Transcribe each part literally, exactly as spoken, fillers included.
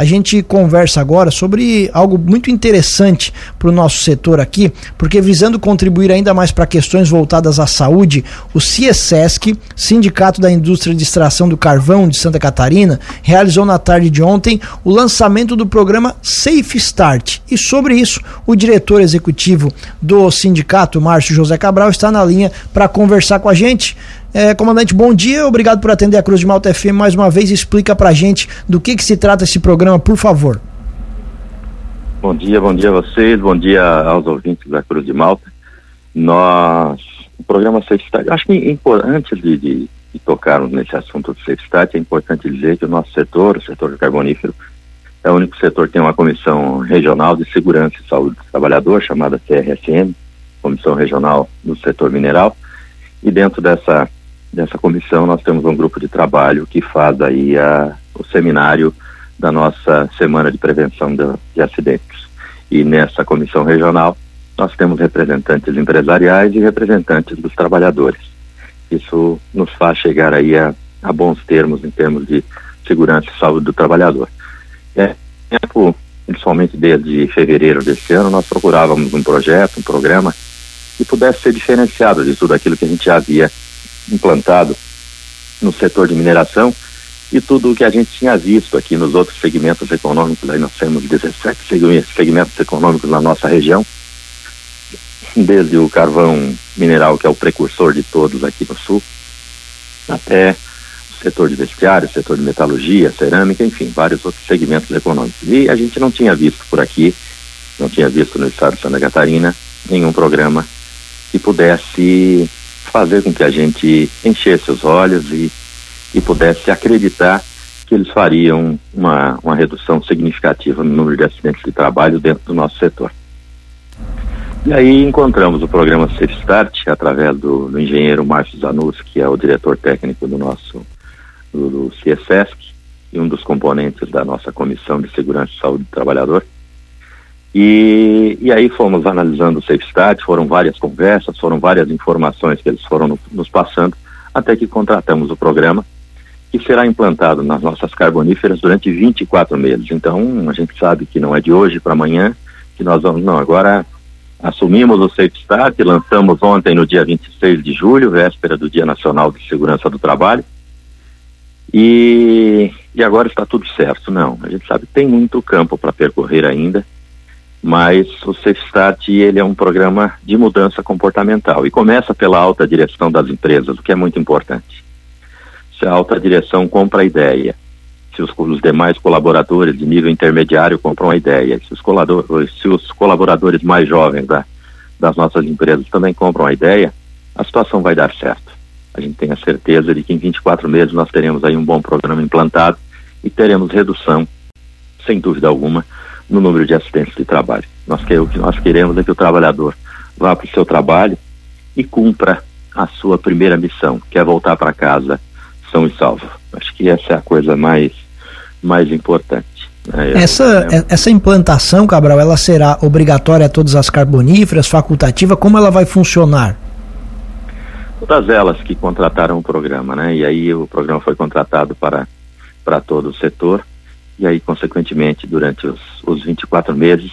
A gente conversa agora sobre algo muito interessante para o nosso setor aqui, porque visando contribuir ainda mais para questões voltadas à saúde, o Siecesc, Sindicato da Indústria de Extração do Carvão de Santa Catarina, realizou na tarde de ontem o lançamento do programa Safe Start. E sobre isso, o diretor executivo do sindicato, Márcio José Cabral, está na linha para conversar com a gente. É, comandante, bom dia, obrigado por atender a Cruz de Malta F M mais uma vez. Explica pra gente do que que se trata esse programa, por favor. Bom dia, bom dia a vocês, bom dia aos ouvintes da Cruz de Malta. Nós, o programa Safe Start, acho que é importante de, de, de tocar nesse assunto do Safe Start, é importante dizer que o nosso setor, o setor do carbonífero, é o único setor que tem uma comissão regional de segurança e saúde do trabalhador, chamada C R S M, Comissão Regional do Setor Mineral, e dentro dessa dessa comissão nós temos um grupo de trabalho que faz aí a, o seminário da nossa semana de prevenção de, de acidentes. E nessa comissão regional nós temos representantes empresariais e representantes dos trabalhadores. Isso nos faz chegar aí a, a bons termos em termos de segurança e saúde do trabalhador. É, tempo, principalmente desde fevereiro desse ano, nós procurávamos um projeto, um programa que pudesse ser diferenciado de tudo aquilo que a gente já havia implantado no setor de mineração e tudo o que a gente tinha visto aqui nos outros segmentos econômicos. Aí nós temos dezessete segmentos econômicos na nossa região, desde o carvão mineral, que é o precursor de todos aqui no sul, até o setor de vestiário, setor de metalurgia, cerâmica, enfim, vários outros segmentos econômicos. E a gente não tinha visto por aqui, não tinha visto no estado de Santa Catarina, nenhum programa que pudesse fazer com que a gente enchesse os olhos e, e pudesse acreditar que eles fariam uma, uma redução significativa no número de acidentes de trabalho dentro do nosso setor. E aí encontramos o programa Safe Start através do, do engenheiro Márcio Zanus, que é o diretor técnico do nosso do, do Siecesc e um dos componentes da nossa Comissão de Segurança e Saúde do Trabalhador. E, e aí fomos analisando o Safe Start, foram várias conversas, foram várias informações que eles foram no, nos passando, até que contratamos o programa, que será implantado nas nossas carboníferas durante vinte e quatro meses. Então, a gente sabe que não é de hoje para amanhã que nós vamos, não, agora assumimos o Safe Start, lançamos ontem no dia vinte e seis de julho, véspera do Dia Nacional de Segurança do Trabalho, e, e agora está tudo certo. Não, a gente sabe que tem muito campo para percorrer ainda, mas o Safe Start, ele é um programa de mudança comportamental e começa pela alta direção das empresas, o que é muito importante. Se a alta direção compra a ideia, se os, os demais colaboradores de nível intermediário compram a ideia, se os, se os colaboradores mais jovens da, das nossas empresas também compram a ideia, a situação vai dar certo. A gente tem a certeza de que em vinte e quatro meses nós teremos aí um bom programa implantado e teremos redução, sem dúvida alguma, no número de acidentes de trabalho. Nós que, o que nós queremos é que o trabalhador vá para o seu trabalho e cumpra a sua primeira missão, que é voltar para casa são e salvo. Acho que essa é a coisa mais, mais importante. Né? Essa, Eu, né? essa implantação, Cabral, ela será obrigatória a todas as carboníferas, facultativa? Como ela vai funcionar? Todas elas que contrataram o programa, né? E aí o programa foi contratado para, para todo o setor. E aí, consequentemente, durante os, os vinte e quatro meses,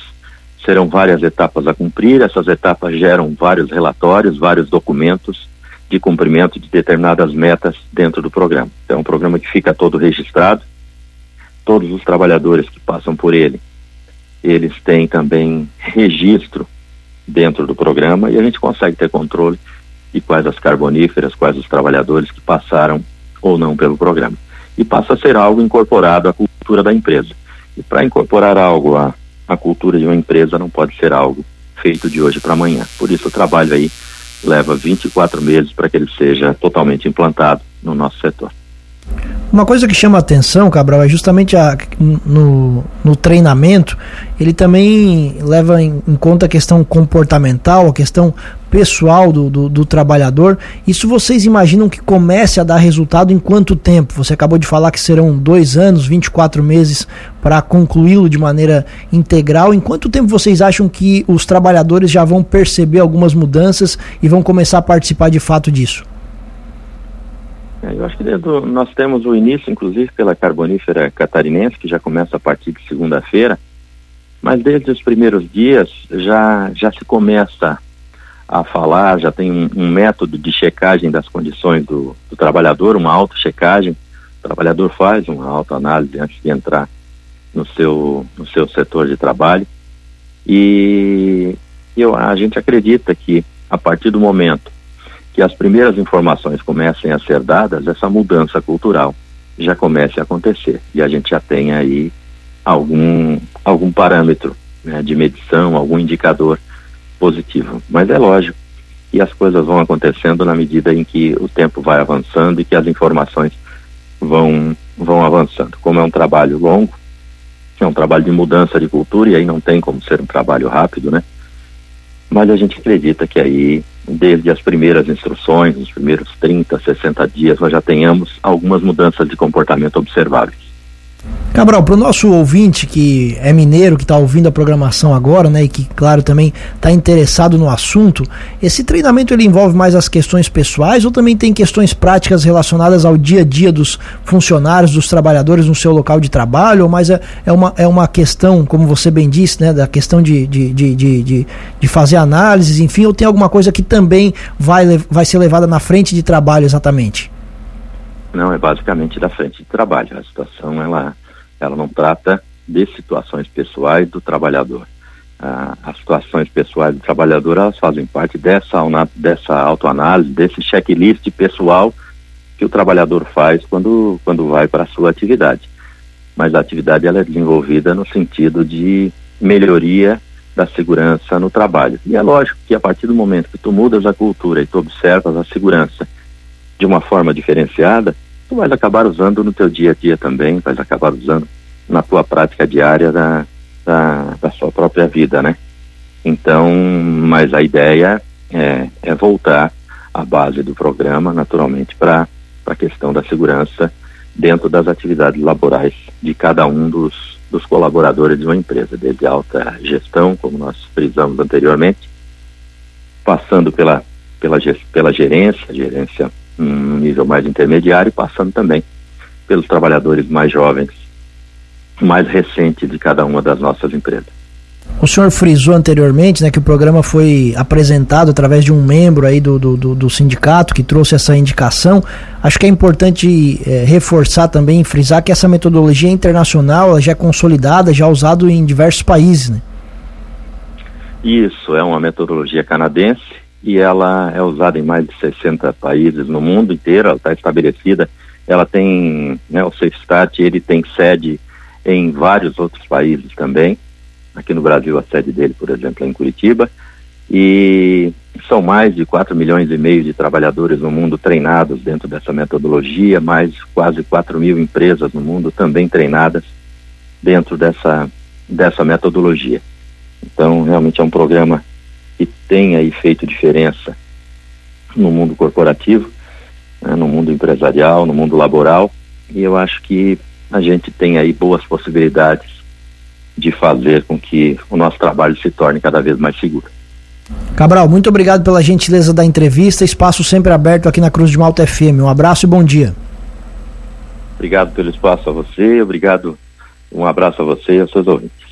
serão várias etapas a cumprir. Essas etapas geram vários relatórios, vários documentos de cumprimento de determinadas metas dentro do programa. Então, é um programa que fica todo registrado. Todos os trabalhadores que passam por ele, eles têm também registro dentro do programa e a gente consegue ter controle de quais as carboníferas, quais os trabalhadores que passaram ou não pelo programa. E passa a ser algo incorporado à cultura da empresa. E para incorporar algo à, à cultura de uma empresa, não pode ser algo feito de hoje para amanhã. Por isso o trabalho aí leva vinte e quatro meses para que ele seja totalmente implantado no nosso setor. Uma coisa que chama a atenção, Cabral, é justamente a, no, no treinamento, ele também leva em, em conta a questão comportamental, a questão pessoal do, do, do trabalhador. Isso vocês imaginam que comece a dar resultado em quanto tempo? Você acabou de falar que serão dois anos, vinte e quatro meses para concluí-lo de maneira integral. Em quanto tempo vocês acham que os trabalhadores já vão perceber algumas mudanças e vão começar a participar de fato disso? Eu acho que desde, nós temos o início, inclusive, pela carbonífera catarinense, que já começa a partir de segunda-feira, mas desde os primeiros dias já, já se começa a falar, já tem um, um método de checagem das condições do, do trabalhador, uma auto-checagem. O trabalhador faz uma autoanálise antes de entrar no seu, no seu setor de trabalho. E eu, a gente acredita que, a partir do momento que as primeiras informações comecem a ser dadas, essa mudança cultural já comece a acontecer. E a gente já tem aí algum, algum parâmetro, né, de medição, algum indicador positivo. Mas é lógico que as coisas vão acontecendo na medida em que o tempo vai avançando e que as informações vão, vão avançando. Como é um trabalho longo, é um trabalho de mudança de cultura, e aí não tem como ser um trabalho rápido, né? Mas a gente acredita que aí, desde as primeiras instruções, nos primeiros trinta, sessenta dias, nós já tenhamos algumas mudanças de comportamento observáveis. Cabral, para o nosso ouvinte que é mineiro, que está ouvindo a programação agora, né, e que, claro, também está interessado no assunto, esse treinamento ele envolve mais as questões pessoais ou também tem questões práticas relacionadas ao dia a dia dos funcionários, dos trabalhadores no seu local de trabalho, ou mais é, é, uma, é uma questão, como você bem disse, né, da questão de, de, de, de, de, de fazer análises, enfim, ou tem alguma coisa que também vai, vai ser levada na frente de trabalho exatamente? Não, é basicamente da frente de trabalho. A situação, ela, ela não trata de situações pessoais do trabalhador. Ah, as situações pessoais do trabalhador, elas fazem parte dessa, dessa autoanálise, desse checklist pessoal que o trabalhador faz quando, quando vai para a sua atividade. Mas a atividade, ela é desenvolvida no sentido de melhoria da segurança no trabalho. E é lógico que a partir do momento que tu mudas a cultura e tu observas a segurança de uma forma diferenciada, tu vais acabar usando no teu dia a dia também, vais acabar usando na tua prática diária da, da, da sua própria vida, né? Então, mas a ideia é, é voltar à base do programa, naturalmente, para a questão da segurança dentro das atividades laborais de cada um dos, dos colaboradores de uma empresa, desde alta gestão, como nós frisamos anteriormente, passando pela, pela, pela gerência, gerência um nível mais intermediário, passando também pelos trabalhadores mais jovens, mais recentes de cada uma das nossas empresas. O senhor frisou anteriormente, né, que o programa foi apresentado através de um membro aí do, do, do, do sindicato que trouxe essa indicação. Acho que é importante é, reforçar também, frisar que essa metodologia internacional, ela já é consolidada, já é usada em diversos países, né? Isso, é uma metodologia canadense, e ela é usada em mais de sessenta países no mundo inteiro. Ela está estabelecida, ela tem, né, o Safe Start, ele tem sede em vários outros países também. Aqui no Brasil, a sede dele, por exemplo, é em Curitiba, e são mais de quatro milhões e meio de trabalhadores no mundo treinados dentro dessa metodologia, mais quase quatro mil empresas no mundo também treinadas dentro dessa, dessa metodologia. Então, realmente é um programa que tem aí feito diferença no mundo corporativo, né, no mundo empresarial, no mundo laboral, e eu acho que a gente tem aí boas possibilidades de fazer com que o nosso trabalho se torne cada vez mais seguro. Cabral, muito obrigado pela gentileza da entrevista, espaço sempre aberto aqui na Cruz de Malta F M. Um abraço e bom dia. Obrigado pelo espaço a você, obrigado, um abraço a você e aos seus ouvintes.